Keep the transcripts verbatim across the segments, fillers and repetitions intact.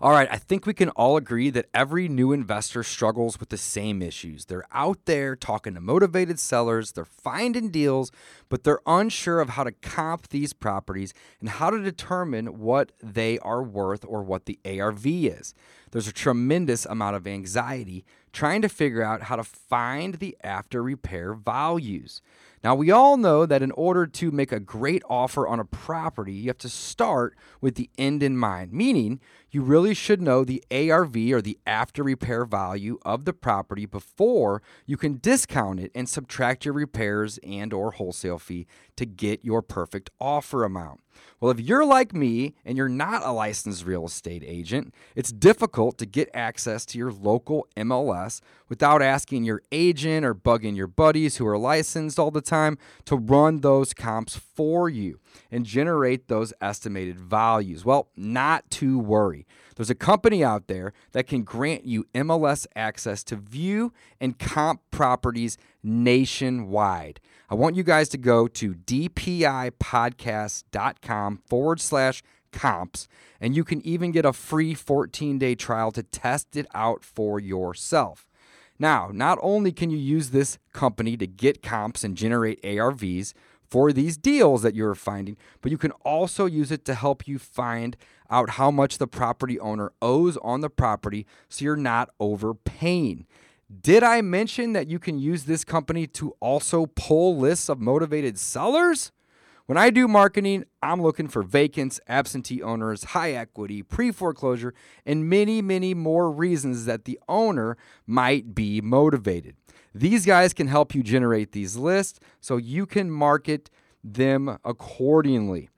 All right, I think we can all agree that every new investor struggles with the same issues. They're out there talking to motivated sellers, they're finding deals, but they're unsure of how to comp these properties and how to determine what they are worth or what the A R V is. There's a tremendous amount of anxiety trying to figure out how to find the after repair values. Now, we all know that in order to make a great offer on a property, you have to start with the end in mind, meaning you really should know the A R V or the after repair value of the property before you can discount it and subtract your repairs and or wholesale fee to get your perfect offer amount. Well, if you're like me and you're not a licensed real estate agent, it's difficult to get access to your local M L S without asking your agent or bugging your buddies who are licensed all the time to run those comps for you and generate those estimated values. Well, not to worry. There's a company out there that can grant you M L S access to view and comp properties nationwide. I want you guys to go to dpipodcast.com forward slash comps, and you can even get a free fourteen-day trial to test it out for yourself. Now, not only can you use this company to get comps and generate A R Vs for these deals that you're finding, but you can also use it to help you find out how much the property owner owes on the property so you're not overpaying. Did I mention that you can use this company to also pull lists of motivated sellers? When I do marketing, I'm looking for vacants, absentee owners, high equity, pre-foreclosure, and many, many more reasons that the owner might be motivated. These guys can help you generate these lists so you can market them accordingly.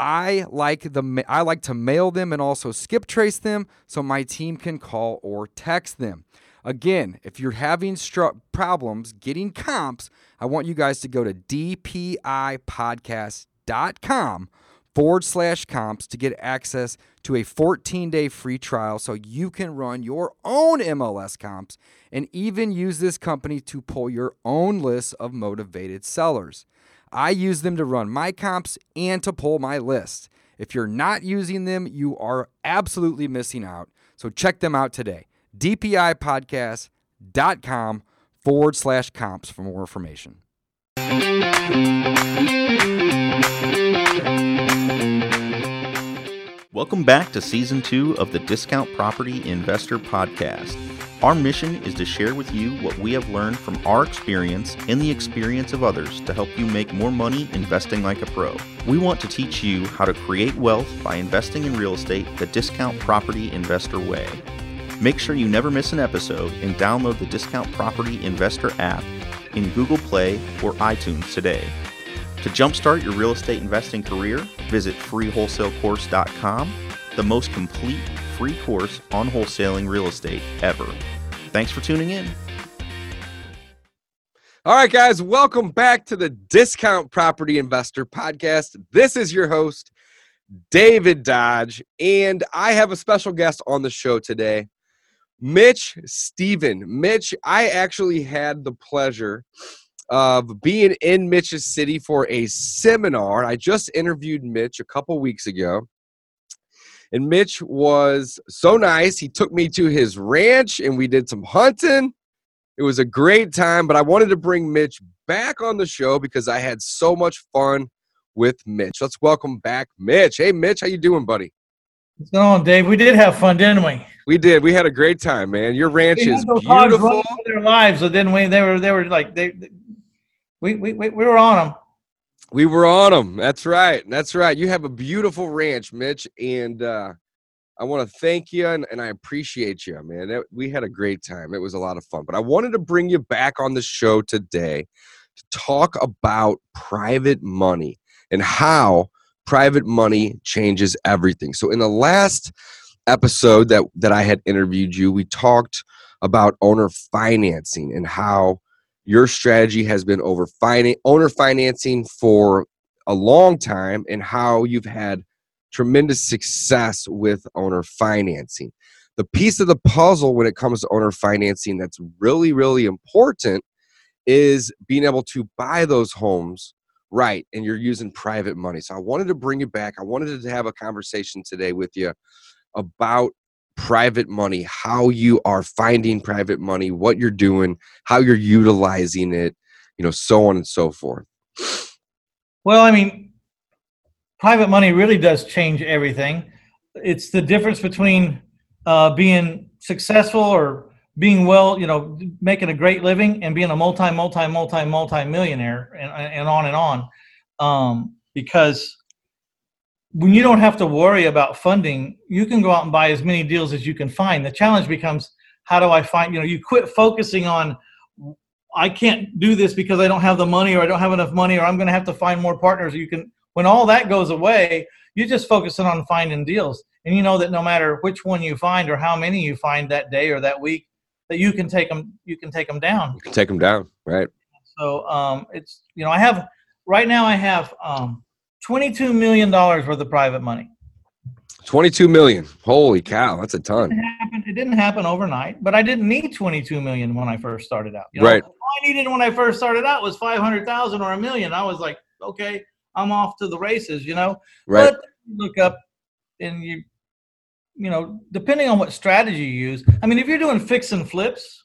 I like the I like to mail them and also skip trace them so my team can call or text them. Again, if you're having stru- problems getting comps, I want you guys to go to dpipodcast.com forward slash comps to get access to a fourteen-day free trial so you can run your own M L S comps and even use this company to pull your own list of motivated sellers. I use them to run my comps and to pull my list. If you're not using them, you are absolutely missing out. So check them out today. dpipodcast.com forward slash comps for more information. Welcome back to Season two of the Discount Property Investor Podcast. Our mission is to share with you what we have learned from our experience and the experience of others to help you make more money investing like a pro. We want to teach you how to create wealth by investing in real estate the Discount Property Investor way. Make sure you never miss an episode and download the Discount Property Investor app in Google Play or iTunes today. To jumpstart your real estate investing career, visit free wholesale course dot com, the most complete free course on wholesaling real estate ever. Thanks for tuning in. All right, guys, welcome back to the Discount Property Investor Podcast. This is your host, David Dodge, and I have a special guest on the show today. Mitch Stephen. Mitch, I actually had the pleasure of being in Mitch's city for a seminar. I just interviewed Mitch a couple weeks ago, and Mitch was so nice. He took me to his ranch, and we did some hunting. It was a great time, but I wanted to bring Mitch back on the show because I had so much fun with Mitch. Let's welcome back Mitch. Hey, Mitch, how you doing, buddy? What's going on, Dave? We did have fun, didn't we? We did. We had a great time, man. Your ranch is beautiful. Their lives, so didn't we? They were, they were like, they, they we, we, we were on them. We were on them. That's right. That's right. You have a beautiful ranch, Mitch, and uh, I want to thank you and, and I appreciate you, man. It, we had a great time. It was a lot of fun, but I wanted to bring you back on the show today to talk about private money and how private money changes everything. So in the last episode that, that I had interviewed you, we talked about owner financing and how your strategy has been over finan- owner financing for a long time and how you've had tremendous success with owner financing. The piece of the puzzle when it comes to owner financing that's really, really important is being able to buy those homes right, and you're using private money. So I wanted to bring you back. I wanted to have a conversation today with you about private money, how you are finding private money, what you're doing, how you're utilizing it, you know, so on and so forth. Well, I mean, private money really does change everything. It's the difference between uh, being successful or being well, you know, making a great living and being a multi, multi, multi, multi millionaire and, and on and on. Um, because when you don't have to worry about funding, you can go out and buy as many deals as you can find. The challenge becomes, how do I find, you know, you quit focusing on, I can't do this because I don't have the money, or I don't have enough money, or I'm going to have to find more partners. You can, when all that goes away, you're just focusing on finding deals. And you know that no matter which one you find or how many you find that day or that week, that you can take them, you can take them down. You can take them down, right? So um, it's, you know, I have, right now I have um, twenty-two million dollars worth of private money. twenty-two million. Holy cow. That's a ton. It didn't happen, it didn't happen overnight, but I didn't need twenty-two million when I first started out. You know, right. All I needed when I first started out was five hundred thousand or a million. I was like, okay, I'm off to the races, you know, right. But you look up and you, you know, depending on what strategy you use. I mean, if you're doing fix and flips,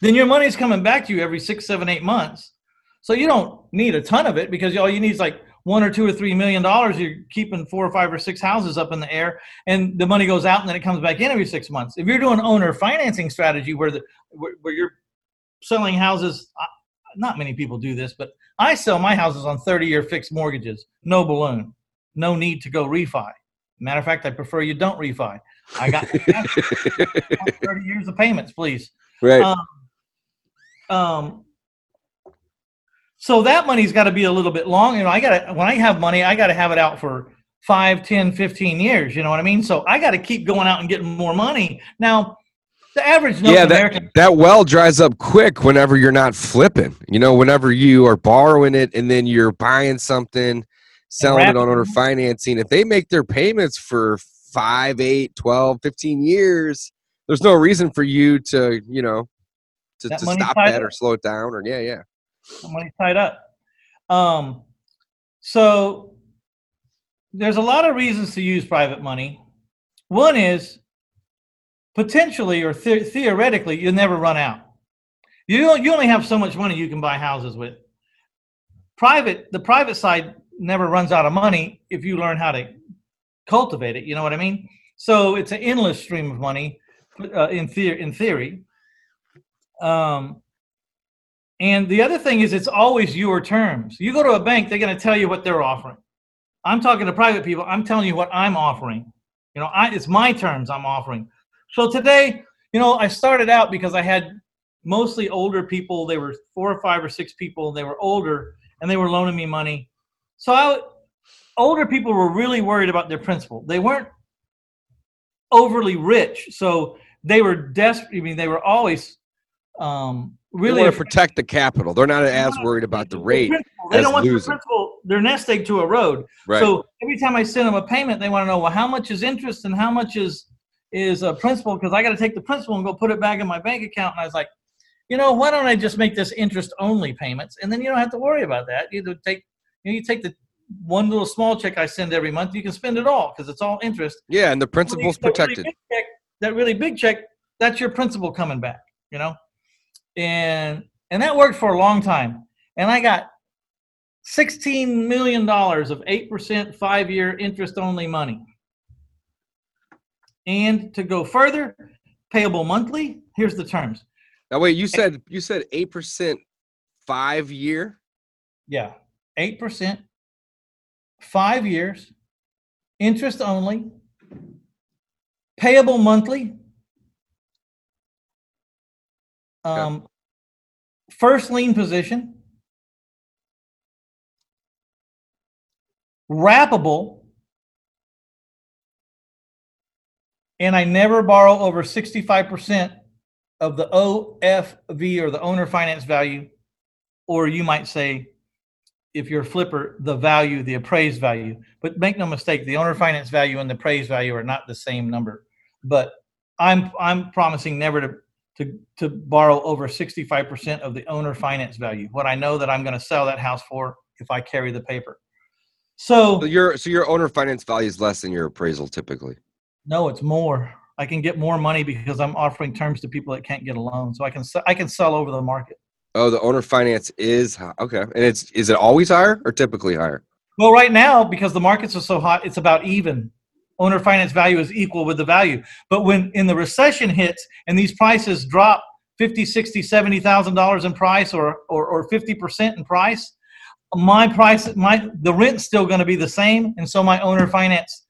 then your money's coming back to you every six, seven, eight months. So you don't need a ton of it, because all you need is like one or two or three million dollars. You're keeping four or five or six houses up in the air, and the money goes out and then it comes back in every six months. If you're doing owner financing strategy where the where, where you're selling houses, not many people do this, but I sell my houses on thirty-year fixed mortgages, no balloon, no need to go refi. Matter of fact, I prefer you don't refi. I got thirty years of payments, please. Right. Um, um So that money's got to be a little bit long. You know, I got to, when I have money, I got to have it out for five, ten, fifteen years. You know what I mean? So I got to keep going out and getting more money. Now, the average North yeah, that, American. That well dries up quick whenever you're not flipping. You know, whenever you are borrowing it and then you're buying something, selling it on owner financing. If they make their payments for five, eight, twelve, fifteen years, there's no reason for you to, you know, to, that to stop that or slow it down or yeah, yeah. Money tied up. Um, so there's a lot of reasons to use private money. One is potentially or the- theoretically, you'll never run out. You you only have so much money you can buy houses with. Private, the private side never runs out of money if you learn how to cultivate it. You know what I mean? So it's an endless stream of money uh, in, the- in theory. Um. And the other thing is, it's always your terms. You go to a bank, they're going to tell you what they're offering. I'm talking to private people. I'm telling you what I'm offering. You know, I, it's my terms I'm offering. So today, you know, I started out because I had mostly older people. They were four or five or six people. They were older, and they were loaning me money. So I, older people were really worried about their principal. They weren't overly rich, so they were desperate. I mean, they were always um, – really they want to protect the capital. They're not as worried about the rate. They don't want their principal, their nest egg to erode. Right. So every time I send them a payment, they want to know, well, how much is interest and how much is is a principal? Because I got to take the principal and go put it back in my bank account. And I was like, you know, why don't I just make this interest only payments? And then you don't have to worry about that. You take you, know, you take the one little small check I send every month. You can spend it all because it's all interest. Yeah, and the principal's protected. Really check, that really big check, that's your principal coming back. You know. And and that worked for a long time. And I got sixteen million dollars of eight percent five-year interest-only money. And to go further, payable monthly, here's the terms. Now, wait, you said you said eight percent five-year? Yeah, eight percent, five years, interest-only, payable monthly. Um, okay. First lien position, wrappable, and I never borrow over sixty-five percent of the O F V or the owner finance value, or you might say, if you're a flipper, the value, the appraised value. But make no mistake, the owner finance value and the appraised value are not the same number. But I'm I'm promising never to. To, to borrow over sixty-five percent of the owner finance value, what I know that I'm going to sell that house for if I carry the paper. So, so your so your owner finance value is less than your appraisal typically. No, it's more. I can get more money because I'm offering terms to people that can't get a loan. So I can I can sell over the market. Oh, the owner finance is high. Okay. And it's is it always higher or typically higher? Well, right now, because the markets are so hot, it's about even. Owner finance value is equal with the value. But when in the recession hits and these prices drop fifty, sixty, seventy thousand dollars in price or, or or fifty percent in price, my price, my the rent's still going to be the same. And so my owner finance,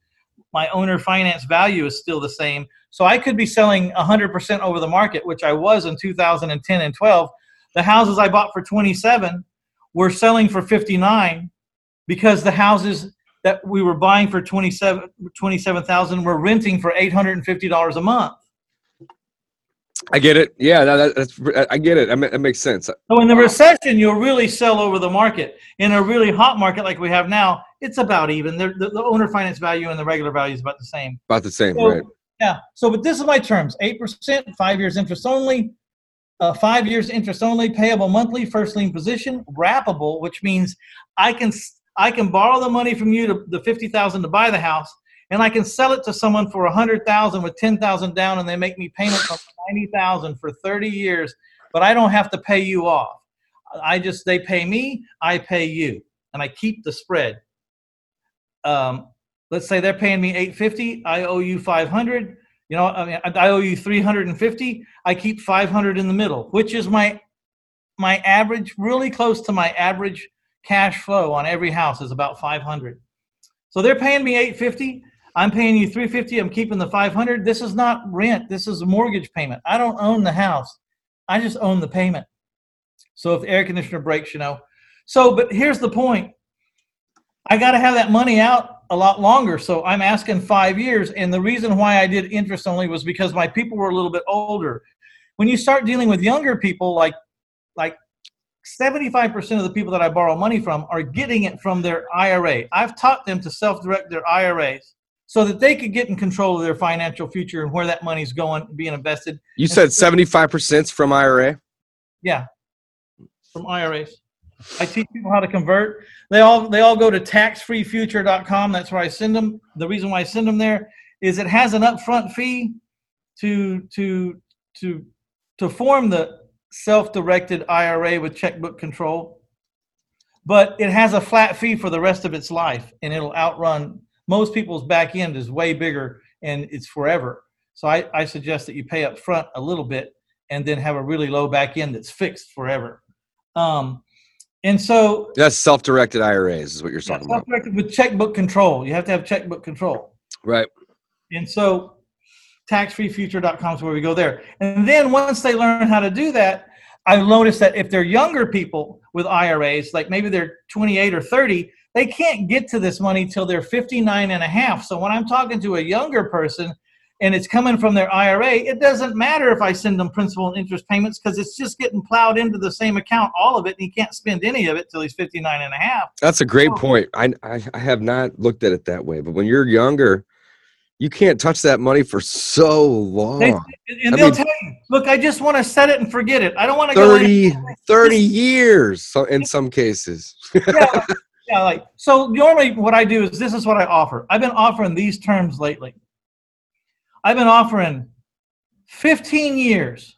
my owner finance value is still the same. So I could be selling one hundred percent over the market, which I was in two thousand ten and twelve. The houses I bought for twenty-seven were selling for fifty-nine because the houses that we were buying for twenty-seven thousand were renting for eight hundred fifty dollars a month. I get it. Yeah, that, that's I get it. That makes sense. So in the recession, you'll really sell over the market. In a really hot market like we have now, it's about even. The, the, the owner finance value and the regular value is about the same. About the same, so, right. Yeah. So, but this is my terms. eight percent, five years interest only, uh, five years interest only, payable monthly, first lien position, wrappable, which means I can I can borrow the money from you to the fifty thousand dollars to buy the house, and I can sell it to someone for one hundred thousand dollars with ten thousand dollars down, and they make me payments on ninety thousand dollars for thirty years, but I don't have to pay you off. I just, they pay me, I pay you, and I keep the spread. Um, let's say they're paying me eight hundred fifty dollars, I owe you five hundred dollars. You know, I mean, I owe you three hundred fifty dollars. I keep five hundred dollars in the middle, which is my my average, really close to my average cash flow on every house is about five hundred dollars. So they're paying me eight hundred fifty dollars. I'm paying you three hundred fifty dollars. I'm keeping the five hundred dollars. This is not rent. This is a mortgage payment. I don't own the house. I just own the payment. So if the air conditioner breaks, you know. So, but here's the point. I got to have that money out a lot longer. So I'm asking five years. And the reason why I did interest only was because my people were a little bit older. When you start dealing with younger people, like, like seventy-five percent of the people that I borrow money from are getting it from their I R A. I've taught them to self-direct their I R As so that they could get in control of their financial future and where that money's going, being invested. You and said so- seventy-five percent from I R A? Yeah, from I R As. I teach people how to convert. They all they all go to tax free future dot com. That's where I send them. The reason why I send them there is it has an upfront fee to to to to form the self-directed I R A with checkbook control, but it has a flat fee for the rest of its life, and it'll outrun most people's back end is way bigger, and it's forever. So I, I suggest that you pay up front a little bit and then have a really low back end that's fixed forever. Um, And so that's self-directed I R As is what you're talking about. Self-directed with checkbook control. You have to have checkbook control. Right. And so tax free future dot com is where we go there. And then once they learn how to do that, I noticed that if they're younger people with I R As, like maybe they're twenty-eight or thirty, they can't get to this money till they're fifty-nine and a half. So when I'm talking to a younger person and it's coming from their I R A, it doesn't matter if I send them principal and interest payments because it's just getting plowed into the same account, all of it, and he can't spend any of it till he's fifty-nine and a half. That's a great point. I, I I have not looked at it that way, but when you're younger, you can't touch that money for so long. They, and I they'll mean, tell you, look, I just want to set it and forget it. I don't want to thirty, go in. thirty years so in some cases. yeah, like, yeah, like so normally what I do is this is what I offer. I've been offering these terms lately. I've been offering fifteen years,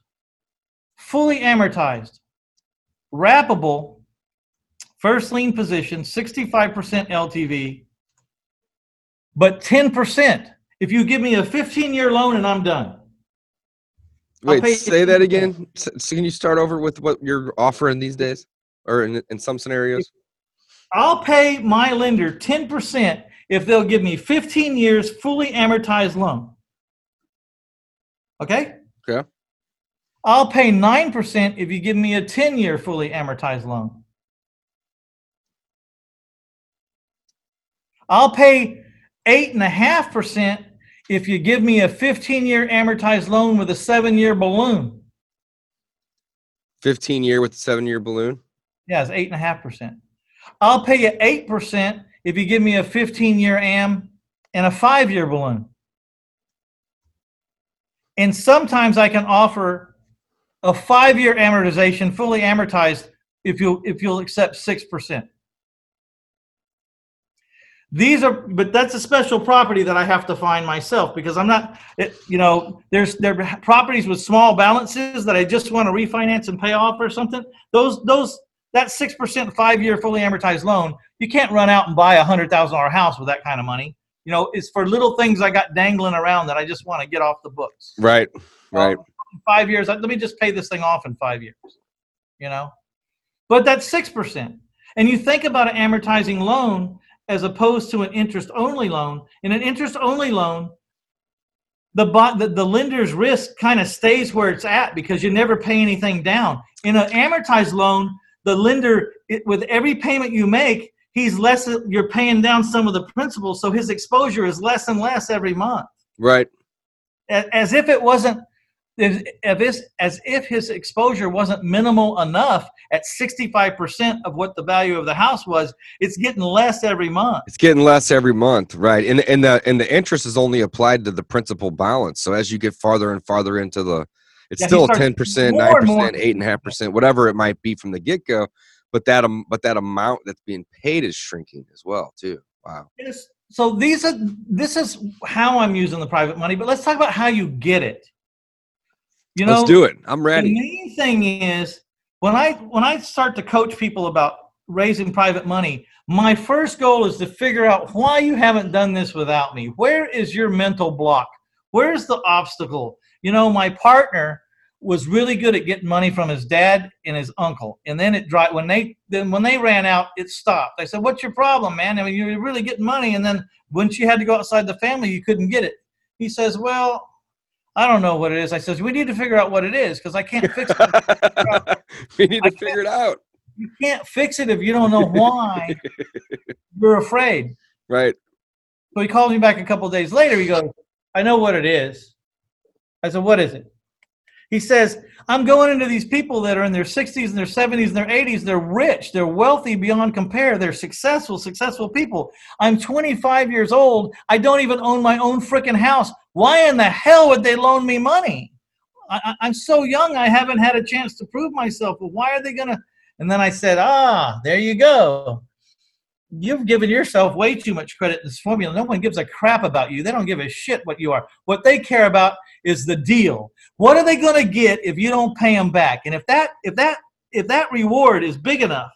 fully amortized, wrappable, first lien position, sixty-five percent L T V, but ten percent. If you give me a fifteen-year loan and I'm done. Wait, say that again. So can you start over with what you're offering these days or in, in some scenarios? I'll pay my lender ten percent if they'll give me fifteen years, fully amortized loan. Okay? Yeah. I'll pay nine percent if you give me a ten-year fully amortized loan. I'll pay eight point five percent if you give me a fifteen-year amortized loan with a seven-year balloon. fifteen-year with a seven-year balloon? Yeah, it's eight point five percent. I'll pay you eight percent if you give me a fifteen-year am and a five-year balloon. And sometimes I can offer a five-year amortization, fully amortized, if you'll, if you'll accept six percent. These are, but that's a special property that I have to find myself, because I'm not, it, you know, there's there are properties with small balances that I just want to refinance and pay off or something. Those, those, that six percent five-year fully amortized loan, you can't run out and buy a one hundred thousand dollars house with that kind of money. You know, it's for little things I got dangling around that I just want to get off the books. Right, right. Um, five years, let me just pay this thing off in five years, you know. But that's six percent. And you think about an amortizing loan as opposed to an interest-only loan. In an interest-only loan, the, the the lender's risk kind of stays where it's at because you never pay anything down. In an amortized loan, the lender, it, with every payment you make, he's less. You're paying down some of the principal, so his exposure is less and less every month. Right. As, as if it wasn't, as if, as if his exposure wasn't minimal enough at sixty-five percent of what the value of the house was, it's getting less every month. It's getting less every month, right? And and the and the interest is only applied to the principal balance. So as you get farther and farther into the, it's yeah, still ten percent, nine percent, eight point five percent, whatever it might be from the get-go, but that um, but that amount that's being paid is shrinking as well, too. Wow. Yes. So these are this is how I'm using the private money, but let's talk about how you get it. You know, let's do it. I'm ready. The main thing is when I when I start to coach people about raising private money, my first goal is to figure out why you haven't done this without me. Where is your mental block? Where's the obstacle? You know, my partner was really good at getting money from his dad and his uncle, and then it dried. When they then when they ran out, it stopped. I said, "What's your problem, man? I mean, you're really getting money, and then once you had to go outside the family, you couldn't get it." He says, "Well, I don't know what it is." I says, "We need to figure out what it is because I can't fix it." We need to figure it out. You can't fix it if you don't know why you're afraid. Right. So he calls me back a couple of days later. He goes, "I know what it is." I said, "What is it?" He says, "I'm going into these people that are in their sixties and their seventies and their eighties. They're rich. They're wealthy beyond compare. They're successful, successful people. I'm twenty-five years old. I don't even own my own freaking house. Why in the hell would they loan me money? I, I'm so young, I haven't had a chance to prove myself, but why are they going to?" And then I said, "Ah, there you go. You've given yourself way too much credit in this formula. No one gives a crap about you. They don't give a shit what you are. What they care about is the deal. What are they going to get if you don't pay them back? And if that if that, if that reward is big enough,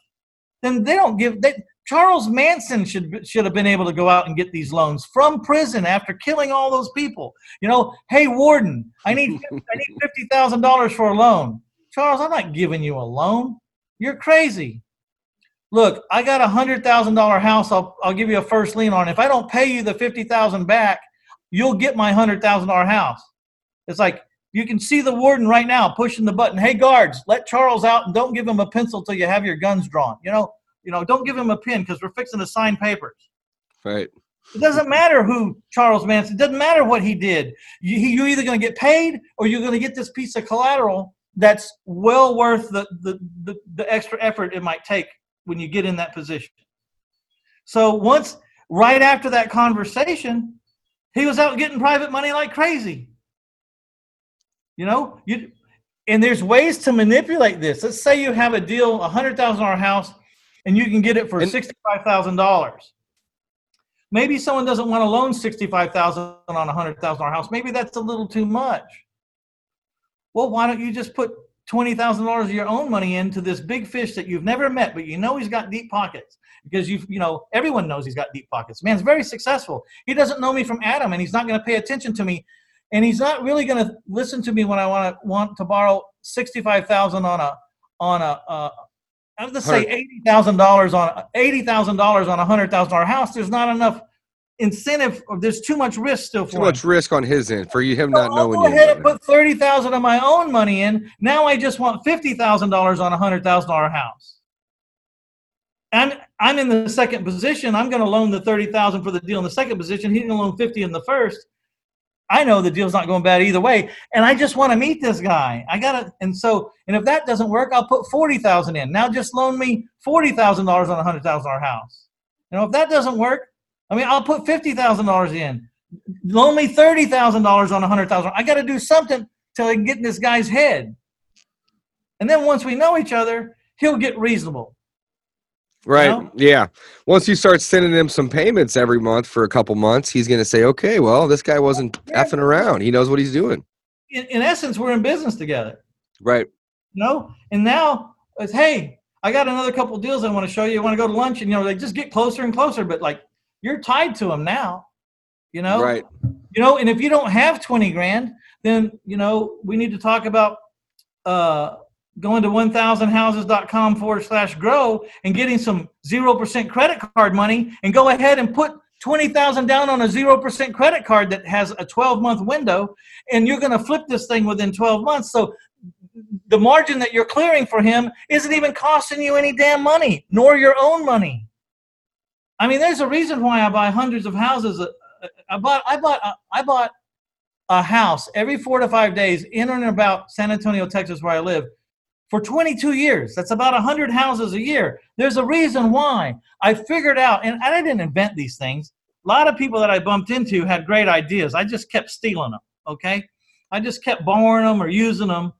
then they don't give they, Charles Manson should should have been able to go out and get these loans from prison after killing all those people. You know, hey, warden, I need I need fifty thousand dollars for a loan. Charles, I'm not giving you a loan. You're crazy. Look, I got a hundred thousand dollar house. I'll I'll give you a first lien on. If I don't pay you the fifty thousand back, you'll get my hundred thousand dollar house." It's like you can see the warden right now pushing the button. "Hey, guards, let Charles out and don't give him a pencil till you have your guns drawn. You know. You know, don't give him a pen because we're fixing to sign papers." Right. It doesn't matter who Charles Manson, it doesn't matter what he did. You, he, you're either going to get paid or you're going to get this piece of collateral that's well worth the, the, the, the extra effort it might take when you get in that position. So once, right after that conversation, he was out getting private money like crazy. You know, you and there's ways to manipulate this. Let's say you have a deal, a one hundred thousand dollars house, and you can get it for sixty-five thousand dollars. Maybe someone doesn't want to loan sixty-five thousand dollars on a one hundred thousand dollars house. Maybe that's a little too much. Well, why don't you just put twenty thousand dollars of your own money into this big fish that you've never met, but you know he's got deep pockets because you've, you know, everyone knows he's got deep pockets. Man's very successful. He doesn't know me from Adam, and he's not going to pay attention to me, and he's not really going to listen to me when I want to want to borrow sixty-five thousand dollars on a on a uh, I was going to say eighty thousand dollars on eighty thousand dollars on a hundred thousand dollar house. There's not enough incentive. Or there's too much risk still for too him. much risk on his end for you him so not I'll knowing. Go ahead and put thirty thousand of my own money in. Now I just want fifty thousand dollars on a hundred thousand dollar house. I'm I'm in the second position. I'm going to loan the thirty thousand for the deal in the second position. He's going to loan fifty in the first. I know the deal's not going bad either way, and I just want to meet this guy. I gotta, and so, and if that doesn't work, I'll put forty thousand in. Now, just loan me forty thousand dollars on a hundred thousand dollar house. You know, if that doesn't work, I mean, I'll put fifty thousand dollars in. Loan me thirty thousand dollars on a hundred thousand. I got to do something till I can get in this guy's head, and then once we know each other, he'll get reasonable. Right. You know? Yeah. Once you start sending him some payments every month for a couple months, he's going to say, okay, well, this guy wasn't effing around. He knows what he's doing. In, in essence, we're in business together. Right. You know? And now it's, hey, I got another couple of deals I want to show you. I want to go to lunch, and, you know, they just get closer and closer, but like you're tied to them now, you know? Right. You know, and if you don't have twenty grand, then, you know, we need to talk about, uh, going to one thousand houses dot com forward slash grow and getting some zero percent credit card money, and go ahead and put twenty thousand down on a zero percent credit card that has a twelve month window, and you're going to flip this thing within twelve months. So the margin that you're clearing for him isn't even costing you any damn money, nor your own money. I mean, there's a reason why I buy hundreds of houses. I bought, I bought, I bought a house every four to five days in and about San Antonio, Texas, where I live. For twenty-two years, that's about one hundred houses a year. There's a reason why. I figured out, and I didn't invent these things. A lot of people that I bumped into had great ideas. I just kept stealing them, okay? I just kept borrowing them or using them,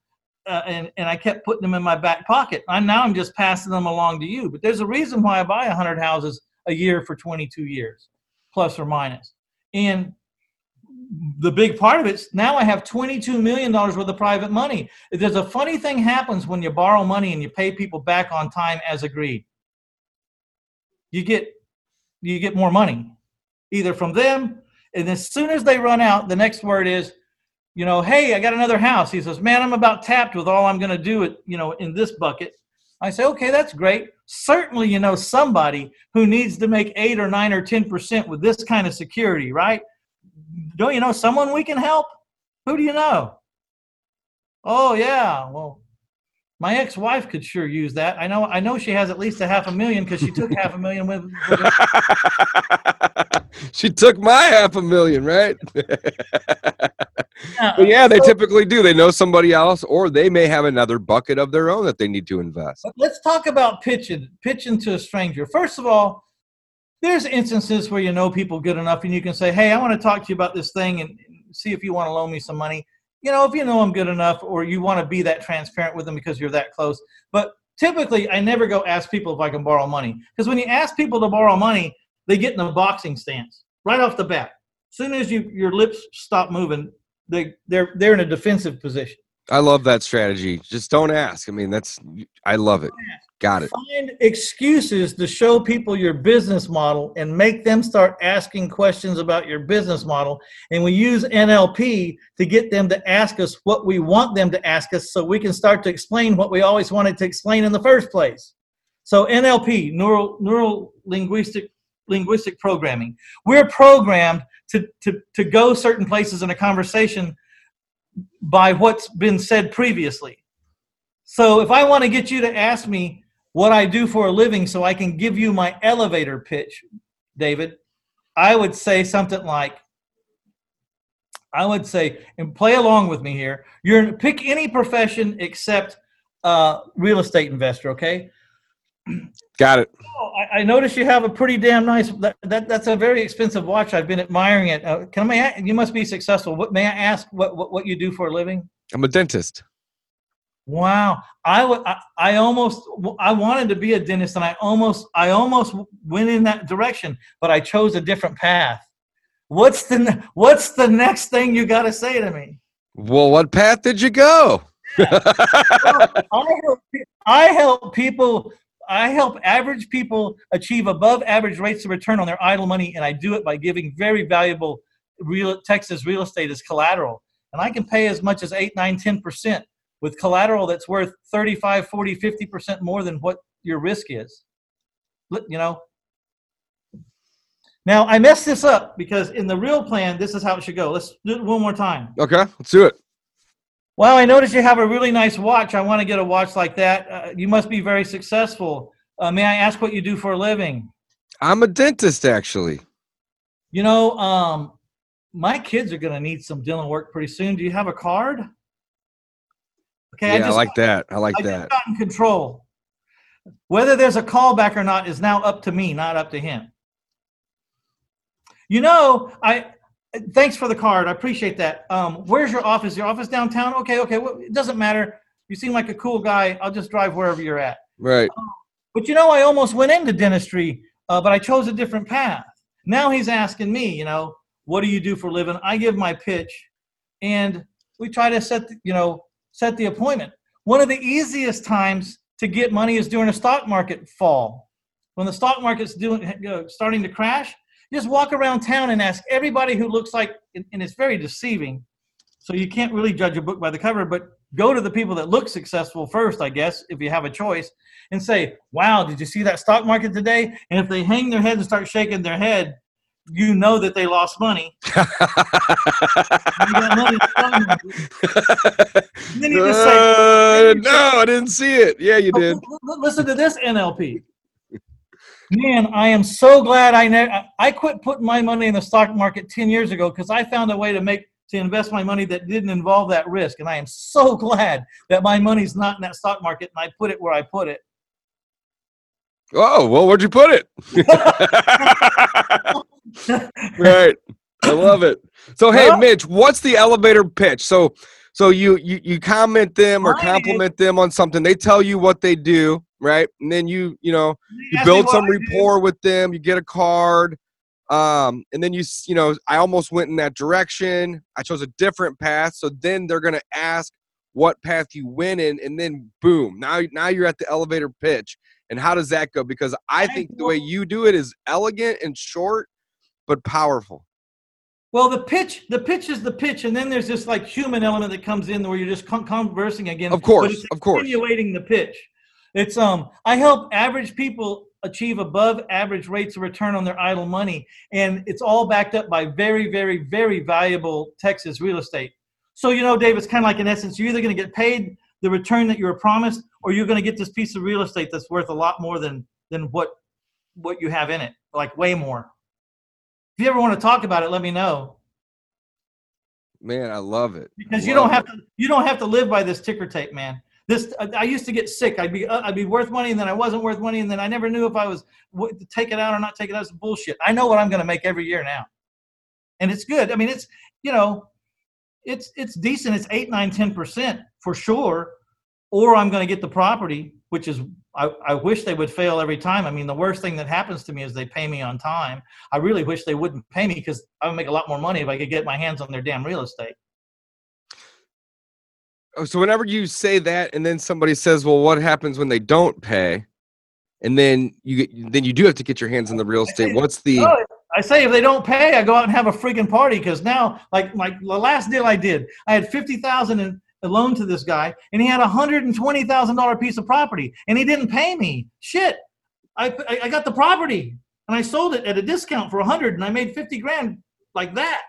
uh, and, and I kept putting them in my back pocket. I, now I'm just passing them along to you. But there's a reason why I buy one hundred houses a year for twenty-two years, plus or minus. And the big part of it is now I have twenty-two million dollars worth of private money. There's a funny thing happens when you borrow money and you pay people back on time as agreed. You get, you get more money either from them. And as soon as they run out, the next word is, you know, hey, I got another house. He says, man, I'm about tapped with all I'm going to do it, you know, in this bucket. I say, okay, that's great. Certainly, you know, somebody who needs to make eight or nine or ten percent with this kind of security, right? Don't you know someone we can help? Who do you know? Oh, yeah. Well, my ex-wife could sure use that. I know I know she has at least a half a million because she took half a million with, with she took my half a million, right? Yeah, but yeah, they so, typically do. They know somebody else, or they may have another bucket of their own that they need to invest. Let's talk about pitching, pitching to a stranger. First of all, there's instances where you know people good enough and you can say, hey, I want to talk to you about this thing and see if you want to loan me some money. You know, if you know I'm good enough, or you want to be that transparent with them because you're that close. But typically, I never go ask people if I can borrow money, because when you ask people to borrow money, they get in a boxing stance right off the bat. As soon as you, your lips stop moving, they, they're they're in a defensive position. I love that strategy. Just don't ask. I mean, that's I love it. Got it. Find excuses to show people your business model and make them start asking questions about your business model. And we use N L P to get them to ask us what we want them to ask us, so we can start to explain what we always wanted to explain in the first place. So N L P, neural neural linguistic linguistic programming. We're programmed to to to go certain places in a conversation by what's been said previously. So if I want to get you to ask me what I do for a living so I can give you my elevator pitch, David, I would say something like, I would say, and play along with me here, you're pick any profession except uh, real estate investor, okay? Got it. Oh, I, I noticed you have a pretty damn nice, that, that that's a very expensive watch. I've been admiring it. Uh, can I, you must be successful. What, may I ask what, what, what you do for a living? I'm a dentist. Wow. I, w- I, I almost, I wanted to be a dentist, and I almost, I almost went in that direction, but I chose a different path. What's the, what's the next thing you got to say to me? Well, what path did you go? Yeah. Well, I help, I help people I help average people achieve above average rates of return on their idle money, and I do it by giving very valuable real Texas real estate as collateral. And I can pay as much as eight, nine, ten percent with collateral that's worth thirty-five, forty, fifty percent more than what your risk is. You know. Now, I messed this up because in the real plan, this is how it should go. Let's do it one more time. Okay, let's do it. Well, I noticed you have a really nice watch. I want to get a watch like that. Uh, you must be very successful. Uh, may I ask what you do for a living? I'm a dentist, actually. You know, um, my kids are going to need some dental work pretty soon. Do you have a card? Okay, yeah, I, just I like got, that. I like I that. I got in control. Whether there's a callback or not is now up to me, not up to him. You know, I... Thanks for the card. I appreciate that. Um, where's your office? Your office downtown? Okay, okay. Well, it doesn't matter. You seem like a cool guy. I'll just drive wherever you're at. Right. Um, But you know, I almost went into dentistry, uh, but I chose a different path. Now he's asking me, you know, what do you do for a living? I give my pitch, and we try to set, the, you know, set the appointment. One of the easiest times to get money is during a stock market fall. When the stock market's doing, you know, starting to crash, you just walk around town and ask everybody who looks like, and it's very deceiving, so you can't really judge a book by the cover, but go to the people that look successful first, I guess, if you have a choice, and say, wow, did you see that stock market today? And if they hang their head and start shaking their head, you know that they lost money. You got money and then you just say, uh, no, I didn't see it. Yeah, you did. Listen to this N L P. Man, I am so glad I ne- I quit putting my money in the stock market ten years ago because I found a way to make to invest my money that didn't involve that risk. And I am so glad that my money's not in that stock market and I put it where I put it. Oh, well, where'd you put it? Right. I love it. So, hey, well, Mitch, what's the elevator pitch? So so you, you, you comment them or compliment them on something. They tell you what they do, right? And then you, you know, you build some rapport with them. You get a card. Um, and then you, you know, I almost went in that direction. I chose a different path. So then they're going to ask what path you went in. And then, boom, now, now you're at the elevator pitch. And how does that go? Because I think the way you do it is elegant and short, but powerful. Well, the pitch, the pitch is the pitch, and then there's this like human element that comes in where you're just con- conversing again. Of course, but it's of course, continuating the pitch. It's um, I help average people achieve above average rates of return on their idle money, and it's all backed up by very, very, very valuable Texas real estate. So you know, Dave, it's kind of like in essence, you're either going to get paid the return that you were promised, or you're going to get this piece of real estate that's worth a lot more than than what what you have in it, like way more. If you ever want to talk about it, let me know. Man, I love it. Because love you don't have it. to you don't have to live by this ticker tape, man. This I, I used to get sick. I'd be uh, I'd be worth money, and then I wasn't worth money, and then I never knew if I was w- to take it out or not take it out. It's bullshit. I know what I'm going to make every year now, and it's good. I mean, it's you know. It's it's decent. It's eight, nine, ten percent for sure. Or I'm going to get the property, which is I, I wish they would fail every time. I mean, the worst thing that happens to me is they pay me on time. I really wish they wouldn't pay me because I would make a lot more money if I could get my hands on their damn real estate. Oh, so whenever you say that, and then somebody says, "Well, what happens when they don't pay?" and then you get, then you do have to get your hands on the real estate. What's the oh, I say if they don't pay, I go out and have a friggin' party because now, like, like the last deal I did, I had fifty thousand dollars in a loan to this guy, and he had a one hundred twenty thousand dollars piece of property, and he didn't pay me. Shit, I I got the property, and I sold it at a discount for one hundred dollars, and I made fifty grand like that.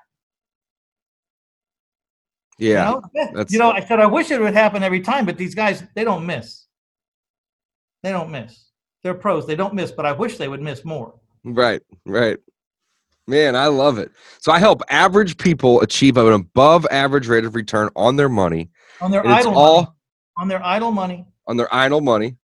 Yeah. You know, that's, you know, I said I wish it would happen every time, but these guys, they don't miss. They don't miss. They're pros. They don't miss, but I wish they would miss more. Right, right. Man, I love it. So I help average people achieve an above average rate of return on their money. On their idle all, money. On their idle money. On their idle money.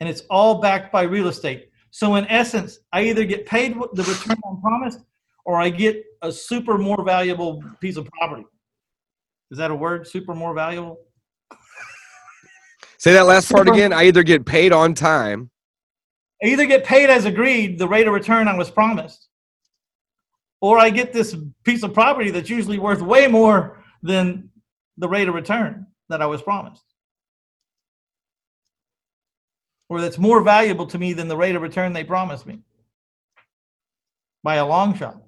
And it's all backed by real estate. So in essence, I either get paid the return I'm promised or I get a super more valuable piece of property. Is that a word? Super more valuable? Say that last part again. I either get paid on time. I either get paid as agreed, the rate of return I was promised. Or I get this piece of property that's usually worth way more than the rate of return that I was promised. Or that's more valuable to me than the rate of return they promised me. By a long shot.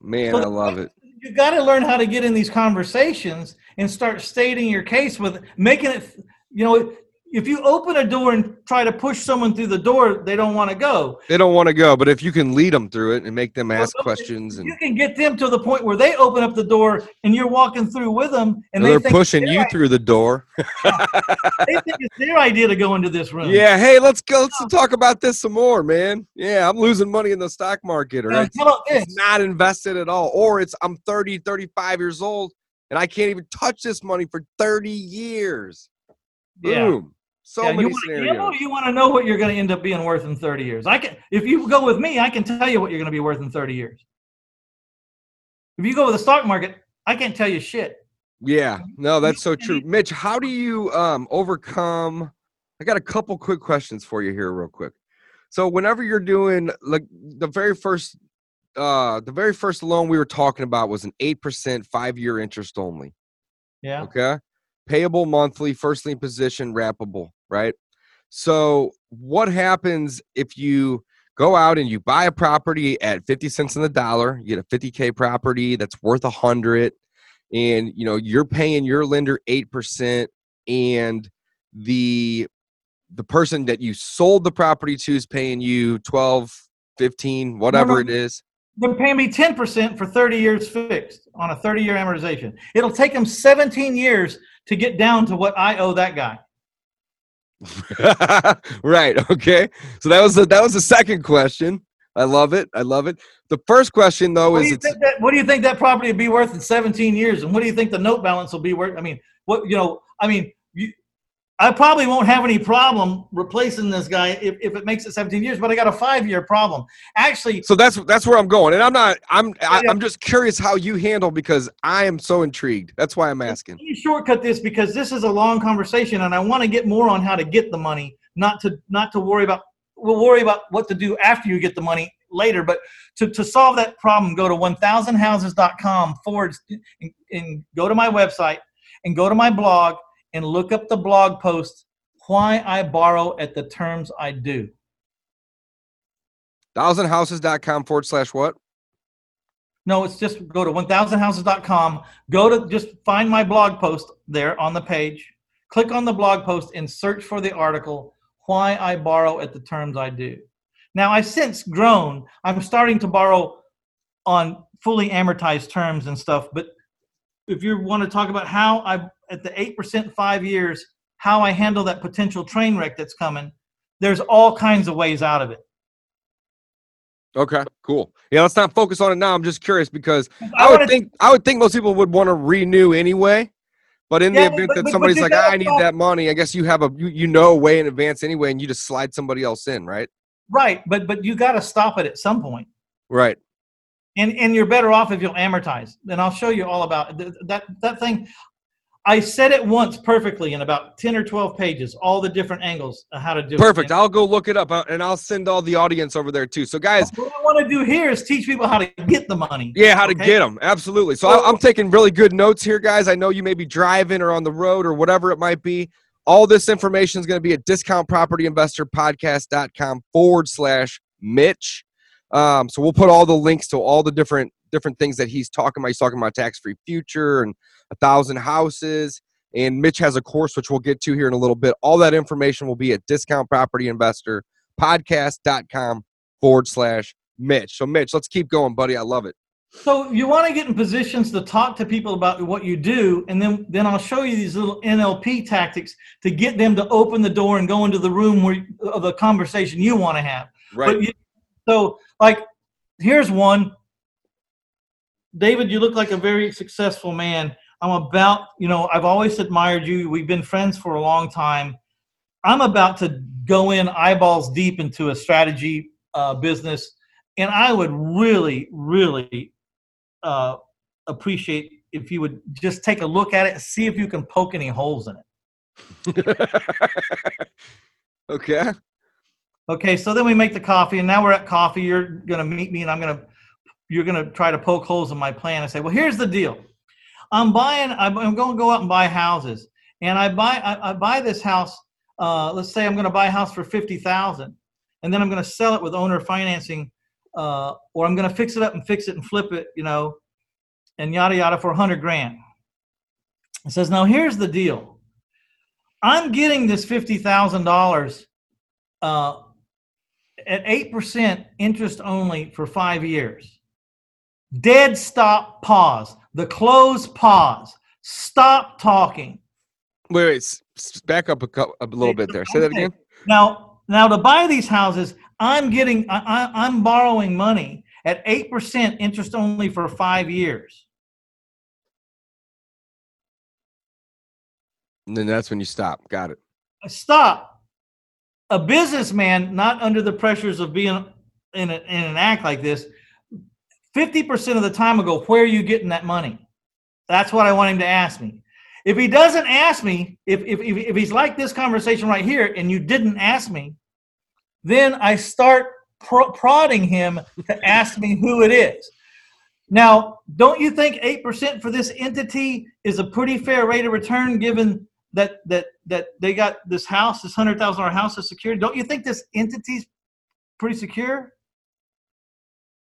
Man, so I love it. You got to learn how to get in these conversations and start stating your case with making it, you know, if you open a door and try to push someone through the door, they don't want to go. They don't want to go. But if you can lead them through it and make them ask well, questions. And you can get them to the point where they open up the door and you're walking through with them. And they're they think pushing you idea. through the door. Yeah. They think it's their idea to go into this room. Yeah. Hey, let's go. Let's talk about this some more, man. Yeah. I'm losing money in the stock market. Or it's, it's not invested at all. Or it's I'm thirty, thirty-five years old and I can't even touch this money for thirty years. Boom. Yeah. So yeah, many you scenarios. Know, you want to know what you're going to end up being worth in thirty years. I can, if you go with me, I can tell you what you're going to be worth in thirty years. If you go with the stock market, I can't tell you shit. Yeah, no, that's so true. Mitch, how do you um, overcome I got a couple quick questions for you here real quick. So whenever you're doing, like, the very first uh, the very first loan we were talking about was an eight percent five-year interest only. Yeah. Okay. Payable monthly, first lien position, wrappable, right? So what happens if you go out and you buy a property at fifty cents on the dollar, you get a fifty K property that's worth a hundred, and you know, you're paying your lender eight percent, and the the person that you sold the property to is paying you twelve, fifteen, whatever it is. They're paying me ten percent for thirty years fixed on a thirty-year amortization. It'll take them seventeen years to get down to what I owe that guy. Right. Okay. So that was the, that was the second question. I love it. I love it. The first question though is, that, what do you think that property would be worth in seventeen years, and what do you think the note balance will be worth? I mean, what you know? I mean, you, I probably won't have any problem replacing this guy if, if it makes it seventeen years, but I got a five-year problem. Actually, so that's that's where I'm going, and I'm not. I'm I, I'm just curious how you handle, because I am so intrigued. That's why I'm asking. You shortcut this because this is a long conversation, and I want to get more on how to get the money, not to not to worry about. We'll worry about what to do after you get the money later. But to, to solve that problem, go to one thousand houses dot com forward and, and go to my website and go to my blog and look up the blog post, Why I Borrow at the Terms I Do. one thousand houses dot com forward slash what? No, it's just go to one thousand houses dot com. Go to just find my blog post there on the page. Click on the blog post and search for the article, Why I Borrow at the Terms I Do. Now, I've since grown. I'm starting to borrow on fully amortized terms and stuff. But if you want to talk about how I, at the eight percent five years, how I handle that potential train wreck that's coming, there's all kinds of ways out of it. Okay, cool. Yeah, let's not focus on it now. I'm just curious because I, I would think th- I would think most people would want to renew anyway. But in yeah, the event but, that but, somebody's but like, I need problem. that money, I guess you have a, you, you know, way in advance anyway, and you just slide somebody else in, right? Right. But, but you got to stop it at some point. Right. And, and you're better off if you'll amortize. And I'll show you all about th- that, that thing. I said it once perfectly in about ten or twelve pages, all the different angles of how to do it. Perfect. I'll go look it up and I'll send all the audience over there too. So guys, what I want to do here is teach people how to get the money. Yeah. How okay? to get them. Absolutely. So well, I'm taking really good notes here, guys. I know you may be driving or on the road or whatever it might be. All this information is going to be at discount property investor podcast dot com forward slash Mitch. Um, so we'll put all the links to all the different, different things that he's talking about. He's talking about tax-free future and a thousand houses. And Mitch has a course, which we'll get to here in a little bit. All that information will be at discount property investor podcast dot com forward slash Mitch. So Mitch, let's keep going, buddy. I love it. So you want to get in positions to talk to people about what you do. And then, then I'll show you these little N L P tactics to get them to open the door and go into the room where of the conversation you want to have. Right. But you, so like, here's one. David, you look like a very successful man. I'm about, you know, I've always admired you. We've been friends for a long time. I'm about to go in eyeballs deep into a strategy uh, business. And I would really, really uh, appreciate if you would just take a look at it and see if you can poke any holes in it. Okay. Okay. So then we make the coffee, and now we're at coffee. You're going to meet me and I'm going to, you're going to try to poke holes in my plan and say, well, here's the deal. I'm buying, I'm, I'm going to go out and buy houses, and I buy, I, I buy this house. Uh, let's say I'm going to buy a house for fifty thousand, and then I'm going to sell it with owner financing, uh, or I'm going to fix it up and fix it and flip it, you know, and yada, yada for a hundred grand. It says, now here's the deal. I'm getting this fifty thousand dollars, uh, at eight percent interest only for five years. Dead stop, pause. The close, pause. Stop talking. Wait, wait, back up a, couple, a little bit there. Say that again. Now, now to buy these houses, I'm getting, I, I, I'm borrowing money at eight percent interest only for five years. And then that's when you stop. Got it. Stop. A businessman, not under the pressures of being in, a, in an act like this, fifty percent of the time ago, where are you getting that money? That's what I want him to ask me. If he doesn't ask me, if, if, if he's like this conversation right here and you didn't ask me, then I start pro- prodding him to ask me who it is. Now, don't you think eight percent for this entity is a pretty fair rate of return given that that that they got this house, this one hundred thousand dollars house is secured? Don't you think this entity's pretty secure?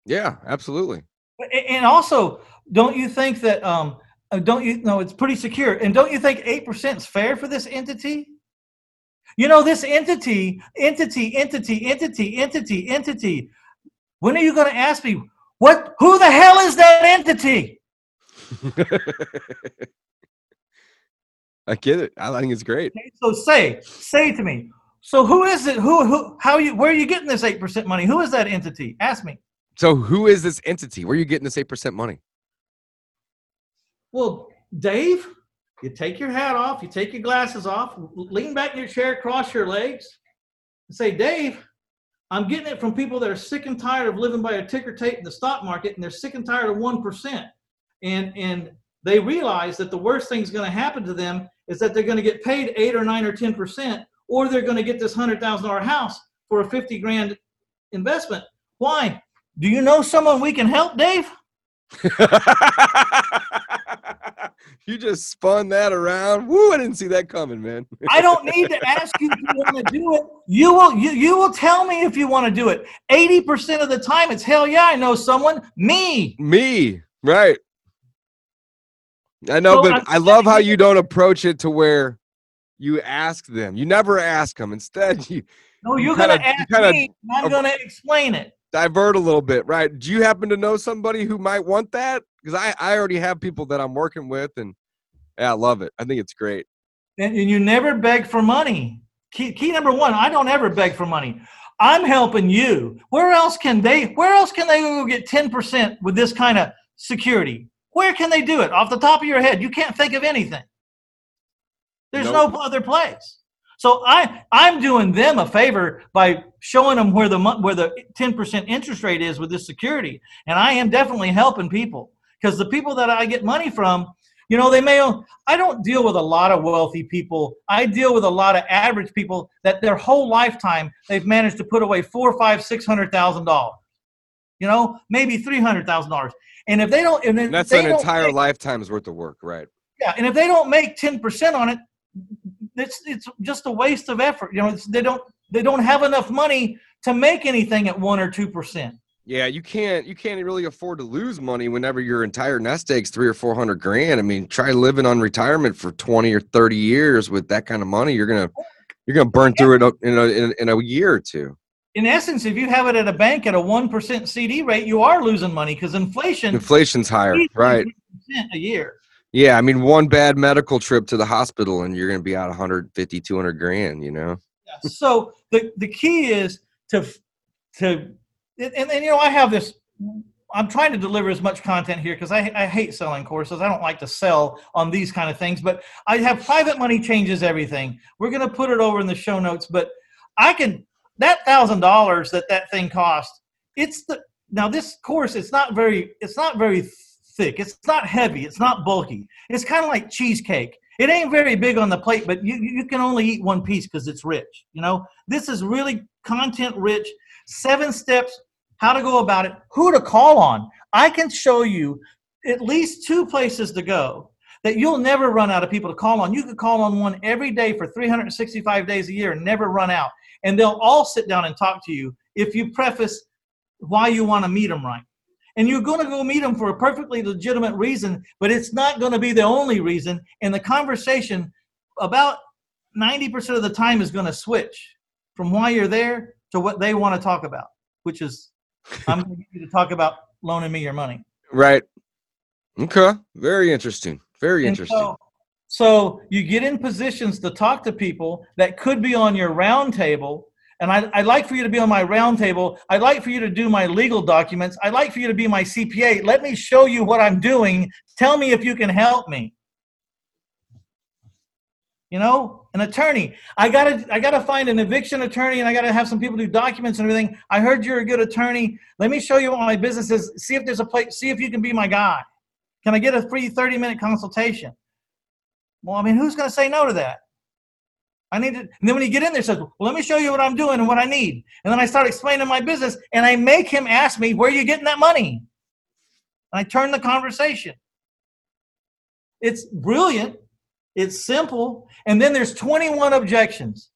Yeah, absolutely. And also, don't you think that um, – Don't you know it's pretty secure? And don't you think eight percent is fair for this entity? You know, this entity, entity, entity, entity, entity, entity. When are you going to ask me what? Who the hell is that entity? I get it. I think it's great. Okay, so say, say to me. So who is it? Who? Who? How you? Where are you getting this eight percent money? Who is that entity? Ask me. So who is this entity? Where are you getting this eight percent money? Well, Dave, you take your hat off, you take your glasses off, lean back in your chair, cross your legs, and say, Dave, I'm getting it from people that are sick and tired of living by a ticker tape in the stock market, and they're sick and tired of one percent. And and they realize that the worst thing that's going to happen to them is that they're going to get paid eight or nine or ten percent, or they're going to get this one hundred thousand dollars house for a fifty grand investment. Why? Do you know someone we can help, Dave? You just spun that around. Woo, I didn't see that coming, man. I don't need to ask you if you want to do it. You will you you will tell me if you want to do it. eighty percent of the time it's hell yeah, I know someone. Me. Me. Right. I know, so but I, I love how you don't approach it to where you ask them. You never ask them. Instead, you No, you're you gonna kinda, ask you me, I'm gonna explain it. Divert a little bit, right? Do you happen to know somebody who might want that? Because I, I already have people that I'm working with, and yeah, I love it. I think it's great. And, and you never beg for money. Key, key number one, I don't ever beg for money. I'm helping you. Where else can they, where else can they go get ten percent with this kind of security? Where can they do it? Off the top of your head, you can't think of anything. There's nope. no other place. So I, I'm doing them a favor by showing them where the where the ten percent interest rate is with this security. And I am definitely helping people because the people that I get money from, you know, they may own, I don't deal with a lot of wealthy people. I deal with a lot of average people that their whole lifetime they've managed to put away four, five, six hundred thousand dollars. You know, maybe three hundred thousand dollars. And if they don't, and if and that's they an don't entire make, lifetime's worth of work, right? Yeah, and if they don't make ten percent on it. It's it's just a waste of effort. You know, it's, they don't they don't have enough money to make anything at one or two percent. Yeah, you can't you can't really afford to lose money whenever your entire nest egg's three or four hundred grand. I mean, try living on retirement for twenty or thirty years with that kind of money. You're gonna you're gonna burn through it in a, in, in a year or two. In essence, if you have it at a bank at a one percent C D rate, you are losing money because inflation inflation's higher, right? A year. Yeah, I mean, one bad medical trip to the hospital and you're going to be out one fifty, two hundred grand, you know? Yeah, so the, the key is to, to and, and, you know, I have this, I'm trying to deliver as much content here because I, I hate selling courses. I don't like to sell on these kind of things, but I have private money changes everything. We're going to put it over in the show notes, but I can, that one thousand dollars that that thing cost, it's the, now this course, it's not very, it's not very thick. It's not heavy. It's not bulky. It's kind of like cheesecake. It ain't very big on the plate, but you, you can only eat one piece because it's rich. You know, this is really content rich, seven steps, how to go about it, who to call on. I can show you at least two places to go that you'll never run out of people to call on. You could call on one every day for three hundred sixty-five days a year and never run out. And they'll all sit down and talk to you if you preface why you want to meet them right. And you're going to go meet them for a perfectly legitimate reason, but it's not going to be the only reason. And the conversation about ninety percent of the time is going to switch from why you're there to what they want to talk about, which is I'm going to get you to talk about loaning me your money. Right. Okay. Very interesting. Very and interesting. So, so you get in positions to talk to people that could be on your round table. And I, I'd like for you to be on my roundtable. I'd like for you to do my legal documents. I'd like for you to be my C P A. Let me show you what I'm doing. Tell me if you can help me. You know, an attorney. I gotta, I gotta find an eviction attorney, and I gotta have some people do documents and everything. I heard you're a good attorney. Let me show you what my business is. See if there's a place. See if you can be my guy. Can I get a free thirty-minute consultation? Well, I mean, who's going to say no to that? I need to, and then when you get in there, he says, well, let me show you what I'm doing and what I need. And then I start explaining my business, and I make him ask me, where are you getting that money? And I turn the conversation. It's brilliant. It's simple. And then there's twenty-one objections.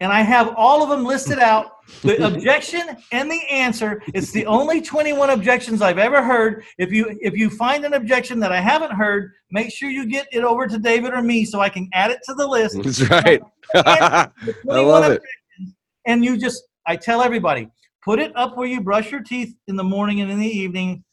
And I have all of them listed out, the objection and the answer. It's the only twenty-one objections I've ever heard. If you if you find an objection that I haven't heard, make sure you get it over to David or me so I can add it to the list. That's right. I love it. And you just, I tell everybody, put it up where you brush your teeth in the morning and in the evening,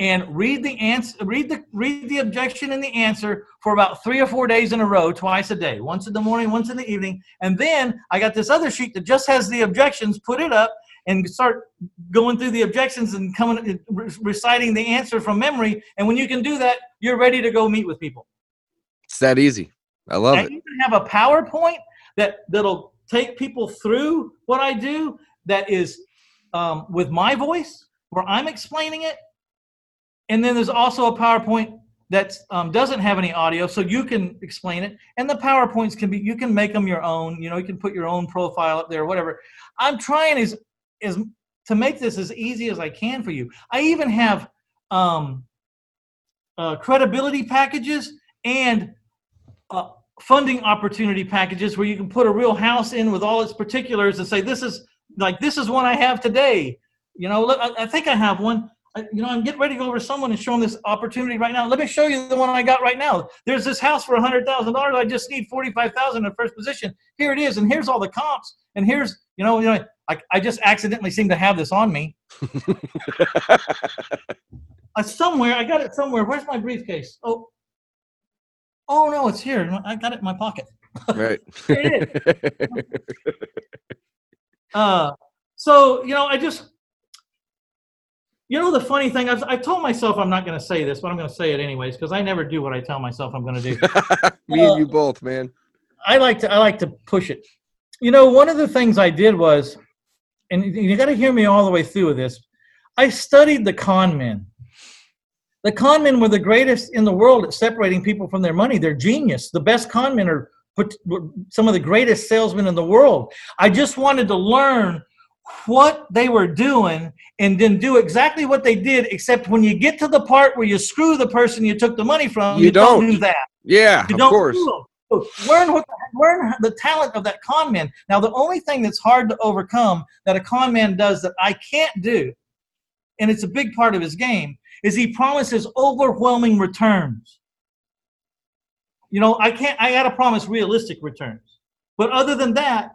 and read the answer, read the read the objection and the answer for about three or four days in a row, twice a day, once in the morning, once in the evening. And then I got this other sheet that just has the objections. Put it up and start going through the objections and coming reciting the answer from memory. And when you can do that, you're ready to go meet with people. It's that easy. I love it. I even have a PowerPoint that that'll take people through what I do. That is um, with my voice, where I'm explaining it. And then there's also a PowerPoint that um, doesn't have any audio, so you can explain it. And the PowerPoints can be, you can make them your own. You know, you can put your own profile up there, whatever. I'm trying as, as, to make this as easy as I can for you. I even have um, uh, credibility packages and uh, funding opportunity packages where you can put a real house in with all its particulars and say, this is, like, this is one I have today. You know, look, I, I think I have one. You know, I'm getting ready to go over to someone and show them this opportunity right now. Let me show you the one I got right now. There's this house for one hundred thousand dollars. I just need forty-five thousand dollars in first position. Here it is, and here's all the comps. And here's, you know, you know, I, I just accidentally seem to have this on me. uh, somewhere, I got it somewhere. Where's my briefcase? Oh, oh no, it's here. I got it in my pocket. Right. Here it is. uh, so, you know, I just... You know, the funny thing, I've, I told myself I'm not going to say this, but I'm going to say it anyways, because I never do what I tell myself I'm going to do. Me uh, and you both, man. I like to I like to push it. You know, one of the things I did was, and you got to hear me all the way through with this, I studied the con men. The con men were the greatest in the world at separating people from their money. They're genius. The best con men are some of the greatest salesmen in the world. I just wanted to learn what they were doing and then do exactly what they did, except when you get to the part where you screw the person you took the money from, you, you don't. don't do that. Yeah, you of don't course. Do them. So learn, what, learn the talent of that con man. Now, the only thing that's hard to overcome that a con man does that I can't do, and it's a big part of his game, is he promises overwhelming returns. You know, I can't, I got to promise realistic returns. But other than that,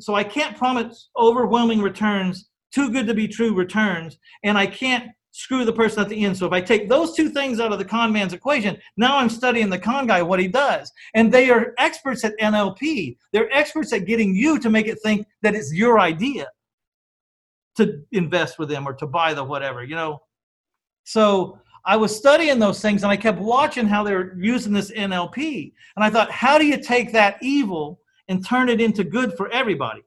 so I can't promise overwhelming returns, too good to be true returns, and I can't screw the person at the end. So if I take those two things out of the con man's equation, now I'm studying the con guy, what he does. And they are experts at N L P. They're experts at getting you to make it think that it's your idea to invest with them or to buy the whatever, you know. So I was studying those things, and I kept watching how they're using this N L P. And I thought, how do you take that evil and turn it into good for everybody?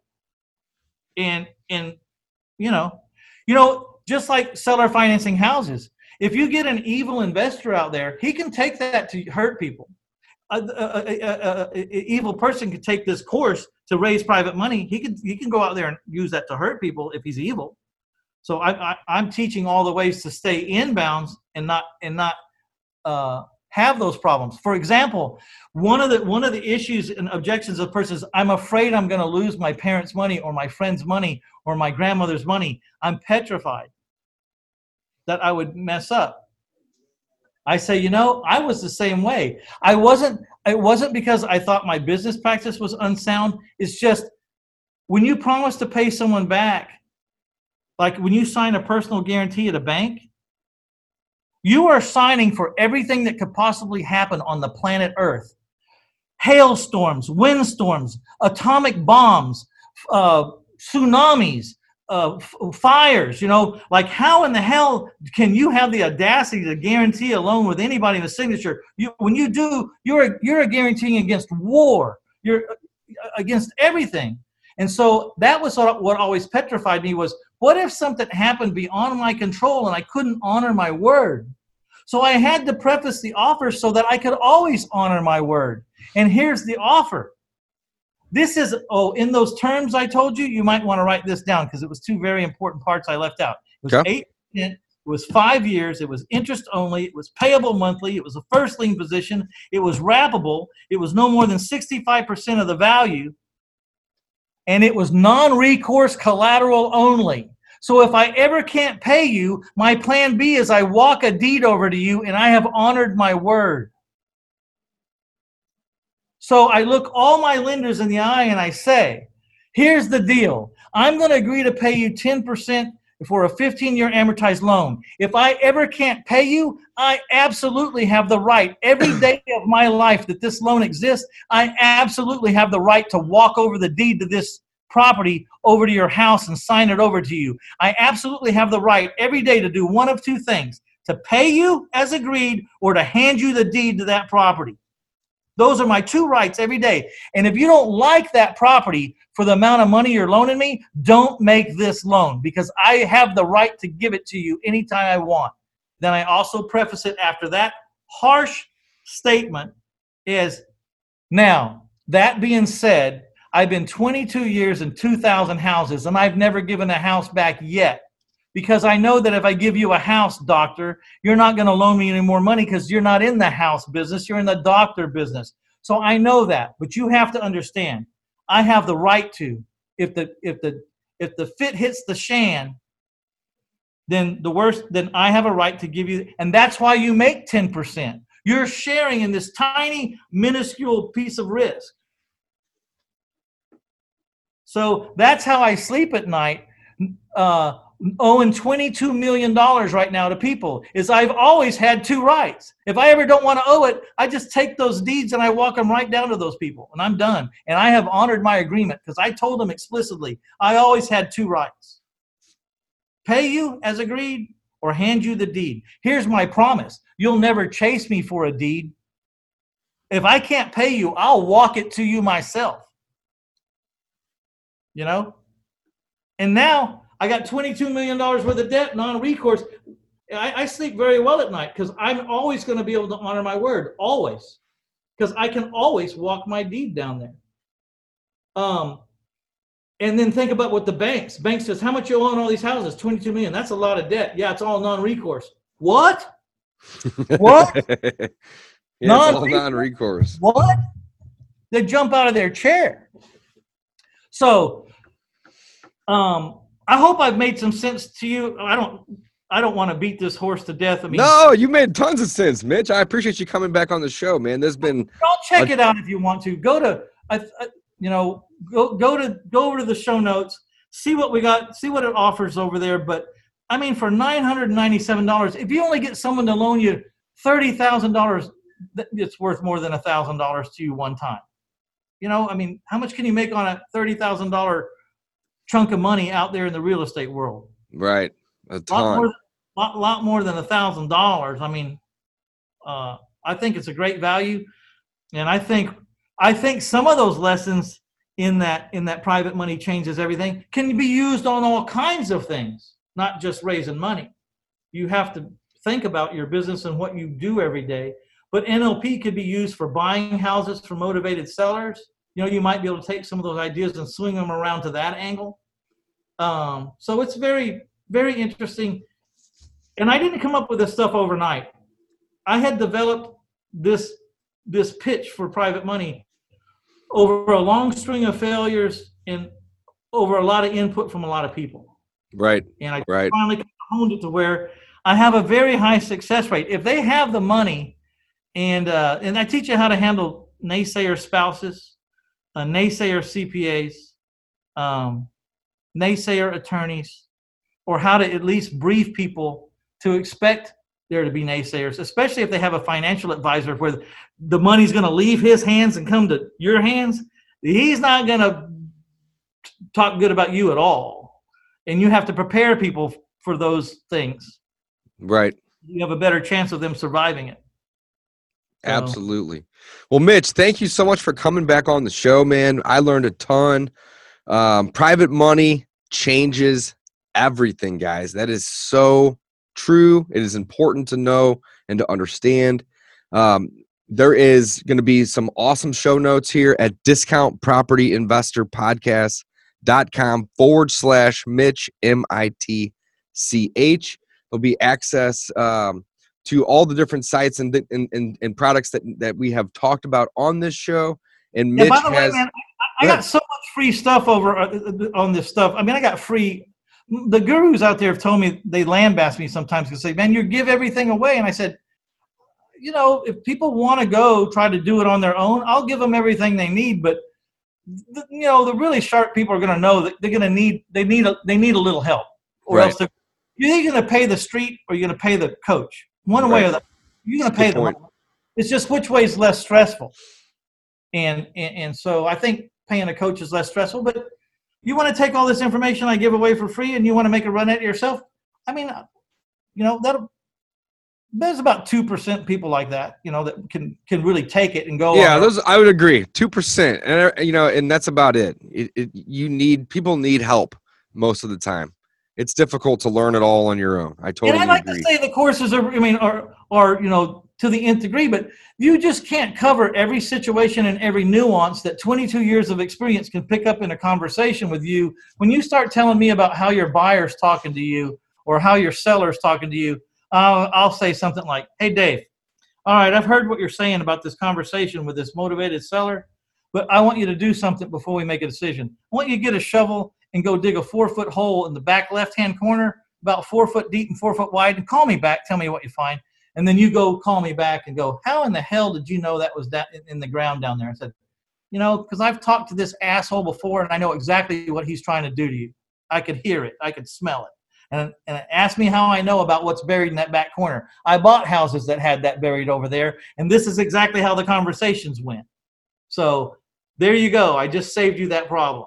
And, and you know, you know, just like seller financing houses, if you get an evil investor out there, he can take that to hurt people. An evil person could take this course to raise private money. He can, he can go out there and use that to hurt people if he's evil. So I, I, I'm teaching all the ways to stay inbounds and not, and not, uh, have those problems. For example, one of the one of the issues and objections of persons, I'm afraid I'm going to lose my parents' money or my friend's money or my grandmother's money. I'm petrified that I would mess up. I say, you know, I was the same way. I wasn't, it wasn't because I thought my business practice was unsound. It's just when you promise to pay someone back, like when you sign a personal guarantee at a bank, you are signing for everything that could possibly happen on the planet Earth. Hailstorms, windstorms, atomic bombs, uh, tsunamis, uh, f- fires, you know, like how in the hell can you have the audacity to guarantee a loan with anybody with a signature? You, when you do, you're, you're guaranteeing against war. You're against everything. And so that was what always petrified me was, what if something happened beyond my control and I couldn't honor my word? So I had to preface the offer so that I could always honor my word. And here's the offer. This is, oh, in those terms I told you, you might want to write this down because it was two very important parts I left out. It was okay. eight percent, it was five years, it was interest only, it was payable monthly, it was a first lien position, it was wrappable, it was no more than sixty-five percent of the value, and it was non-recourse collateral only. So if I ever can't pay you, my plan B is I walk a deed over to you and I have honored my word. So I look all my lenders in the eye and I say, here's the deal. I'm going to agree to pay you ten percent for a fifteen-year amortized loan. If I ever can't pay you, I absolutely have the right. Every day of my life that this loan exists, I absolutely have the right to walk over the deed to this property over to your house and sign it over to you. I absolutely have the right every day to do one of two things, to pay you as agreed or to hand you the deed to that property. Those are my two rights every day. And if you don't like that property for the amount of money you're loaning me, don't make this loan because I have the right to give it to you anytime I want. Then I also preface it after that harsh statement is, now, that being said, I've been twenty-two years and two thousand houses, and I've never given a house back yet because I know that if I give you a house, doctor, you're not going to loan me any more money because you're not in the house business. You're in the doctor business. So I know that, but you have to understand, I have the right to. If the if the if the fit hits the shan, then the worst. Then I have a right to give you, and that's why you make ten percent. You're sharing in this tiny, minuscule piece of risk. So that's how I sleep at night. Uh, owing twenty-two million dollars right now to people is I've always had two rights. If I ever don't want to owe it, I just take those deeds and I walk them right down to those people and I'm done. And I have honored my agreement because I told them explicitly, I always had two rights. Pay you as agreed or hand you the deed. Here's my promise. You'll never chase me for a deed. If I can't pay you, I'll walk it to you myself. You know, and now I got twenty-two million dollars worth of debt, non-recourse. I, I sleep very well at night because I'm always going to be able to honor my word, always, because I can always walk my deed down there. Um, and then think about what the banks, banks says, how much you own all these houses? twenty-two million. That's a lot of debt. Yeah, it's all non-recourse. What? What? Yeah, non-recourse. It's all non-recourse. What? They jump out of their chair. So, um, I hope I've made some sense to you. I don't, I don't want to beat this horse to death. I mean, no, you made tons of sense, Mitch. I appreciate you coming back on the show, man. There's been. I'll check a- it out if you want to. Go to, I, I, you know, go go to go over to the show notes. See what we got. See what it offers over there. But I mean, for nine hundred ninety-seven dollars, if you only get someone to loan you thirty thousand dollars, it's worth more than a thousand dollars to you one time. You know, I mean, how much can you make on a thirty thousand dollars chunk of money out there in the real estate world? Right. A ton. Lot more than, lot, lot more than one thousand dollars. I mean, uh, I think it's a great value. And I think I think some of those lessons in that in that private money changes everything can be used on all kinds of things, not just raising money. You have to think about your business and what you do every day. But N L P could be used for buying houses for motivated sellers. You know, you might be able to take some of those ideas and swing them around to that angle. Um, so it's very, very interesting. And I didn't come up with this stuff overnight. I had developed this, this pitch for private money over a long string of failures and over a lot of input from a lot of people. Right. And I right. finally honed it to where I have a very high success rate. If they have the money, And uh, and I teach you how to handle naysayer spouses, uh, naysayer C P As, um, naysayer attorneys, or how to at least brief people to expect there to be naysayers, especially if they have a financial advisor where the money's going to leave his hands and come to your hands. He's not going to talk good about you at all. And you have to prepare people for those things. Right. You have a better chance of them surviving it. Absolutely. Well, Mitch, thank you so much for coming back on the show, man. I learned a ton. Um, private money changes everything, guys. That is so true. It is important to know and to understand. Um, there is going to be some awesome show notes here at discount property investor podcast dot com forward slash Mitch, M I T C H. There'll be access um, to all the different sites and, and, and, and products that, that we have talked about on this show. And Mitch yeah, by the has... Way, man, I, I got so much free stuff over uh, on this stuff. I mean, I got free... The gurus out there have told me, they lambast me sometimes and say, man, you give everything away. And I said, you know, if people want to go try to do it on their own, I'll give them everything they need. But, the, you know, the really sharp people are going to know that they're going to need, they need a, they need a little help. Or right. else they're either going to pay the street or you're going to pay the coach. One right. way or the other. You're going to pay them. It's just which way is less stressful. And, and and so I think paying a coach is less stressful. But you want to take all this information I give away for free and you want to make a run at it yourself? I mean, you know, that'll, there's about two percent people like that, you know, that can, can really take it and go. Yeah, those, I would agree. two percent. And, you know, and that's about it. It, it. You need, people need help most of the time. It's difficult to learn it all on your own. I totally agree. And I like agree. to say the courses are, I mean, are, are, you know, to the nth degree, but you just can't cover every situation and every nuance that twenty-two years of experience can pick up in a conversation with you. When you start telling me about how your buyer's talking to you or how your seller's talking to you, uh, I'll say something like, hey, Dave, all right, I've heard what you're saying about this conversation with this motivated seller, but I want you to do something before we make a decision. I want you to get a shovel and go dig a four-foot hole in the back left-hand corner, about four foot deep and four foot wide, and call me back, tell me what you find. And then you go call me back and go, how in the hell did you know that was that in the ground down there? I said, you know, because I've talked to this asshole before and I know exactly what he's trying to do to you. I could hear it. I could smell it. And, and ask me how I know about what's buried in that back corner. I bought houses that had that buried over there. And this is exactly how the conversations went. So there you go. I just saved you that problem.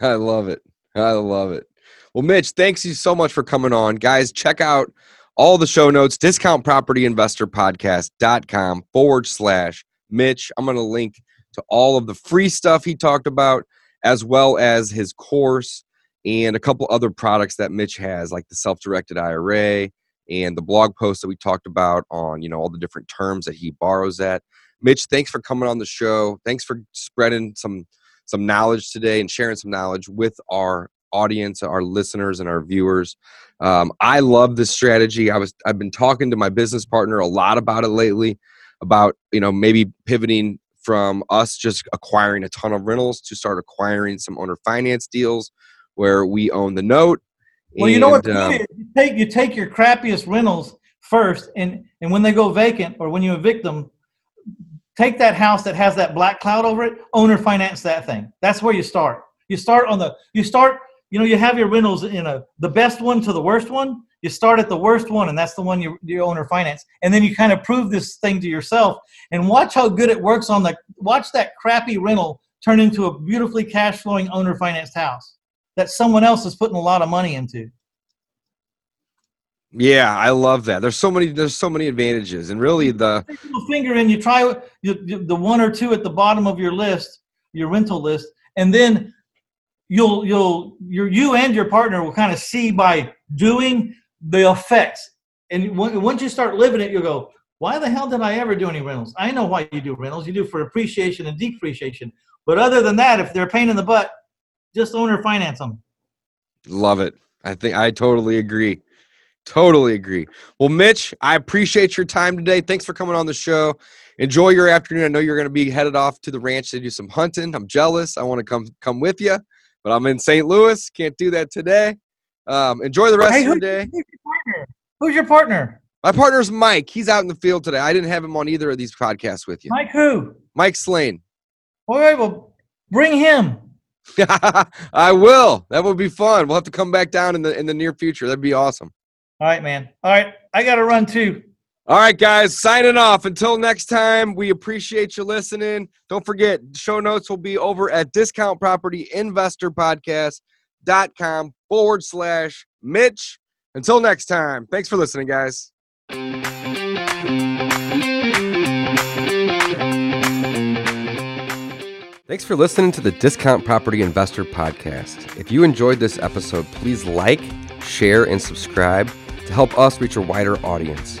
I love it. I love it. Well, Mitch, thanks you so much for coming on. Guys, check out all the show notes, discount property investor podcast dot com forward slash Mitch. I'm going to link to all of the free stuff he talked about, as well as his course and a couple other products that Mitch has, like the self-directed I R A and the blog post that we talked about on, you know, all the different terms that he borrows at. Mitch, thanks for coming on the show. Thanks for spreading some some knowledge today and sharing some knowledge with our audience, our listeners, and our viewers. Um, I love this strategy. I was I've been talking to my business partner a lot about it lately, about you know maybe pivoting from us just acquiring a ton of rentals to start acquiring some owner finance deals where we own the note. Well, and, you know what um, you, you take you take your crappiest rentals first, and and when they go vacant or when you evict them, take that house that has that black cloud over it, owner finance that thing. That's where you start. You start on the you start. You know, you have your rentals in a the best one to the worst one. You start at the worst one, and that's the one you, you own or finance. And then you kind of prove this thing to yourself and watch how good it works on the watch that crappy rental turn into a beautifully cash flowing owner financed house that someone else is putting a lot of money into. Yeah, I love that. There's so many there's so many advantages, and really the you put your finger in, you try you, you, the one or two at the bottom of your list, your rental list, and then You'll, you'll, your, you and your partner will kind of see by doing the effects. And w- once you start living it, you'll go, why the hell did I ever do any rentals? I know why you do rentals. You do for appreciation and depreciation. But other than that, if they're a pain in the butt, just own or finance them. Love it. I think I totally agree. Totally agree. Well, Mitch, I appreciate your time today. Thanks for coming on the show. Enjoy your afternoon. I know you're going to be headed off to the ranch to do some hunting. I'm jealous. I want to come, come with you. But I'm in Saint Louis. Can't do that today. Um, enjoy the rest hey, of your day. Who's your partner? Who's your partner? My partner's Mike. He's out in the field today. I didn't have him on either of these podcasts with you. Mike who? Mike Slane. All right, well, bring him. I will. That would be fun. We'll have to come back down in the in the near future. That'd be awesome. All right, man. All right. I got to run, too. All right, guys, signing off. Until next time, we appreciate you listening. Don't forget, show notes will be over at discount property investor podcast dot com forward slash Mitch. Until next time, thanks for listening, guys. Thanks for listening to the Discount Property Investor Podcast. If you enjoyed this episode, please like, share, and subscribe to help us reach a wider audience.